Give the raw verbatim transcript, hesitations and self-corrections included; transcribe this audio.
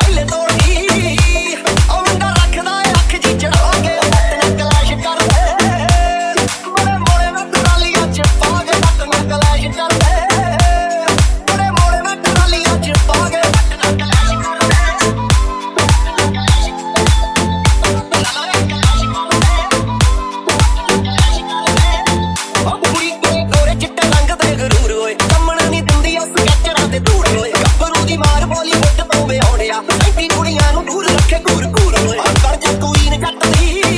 I've got to go in and cut the heat.